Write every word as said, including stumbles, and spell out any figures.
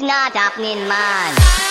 it's not happening, man.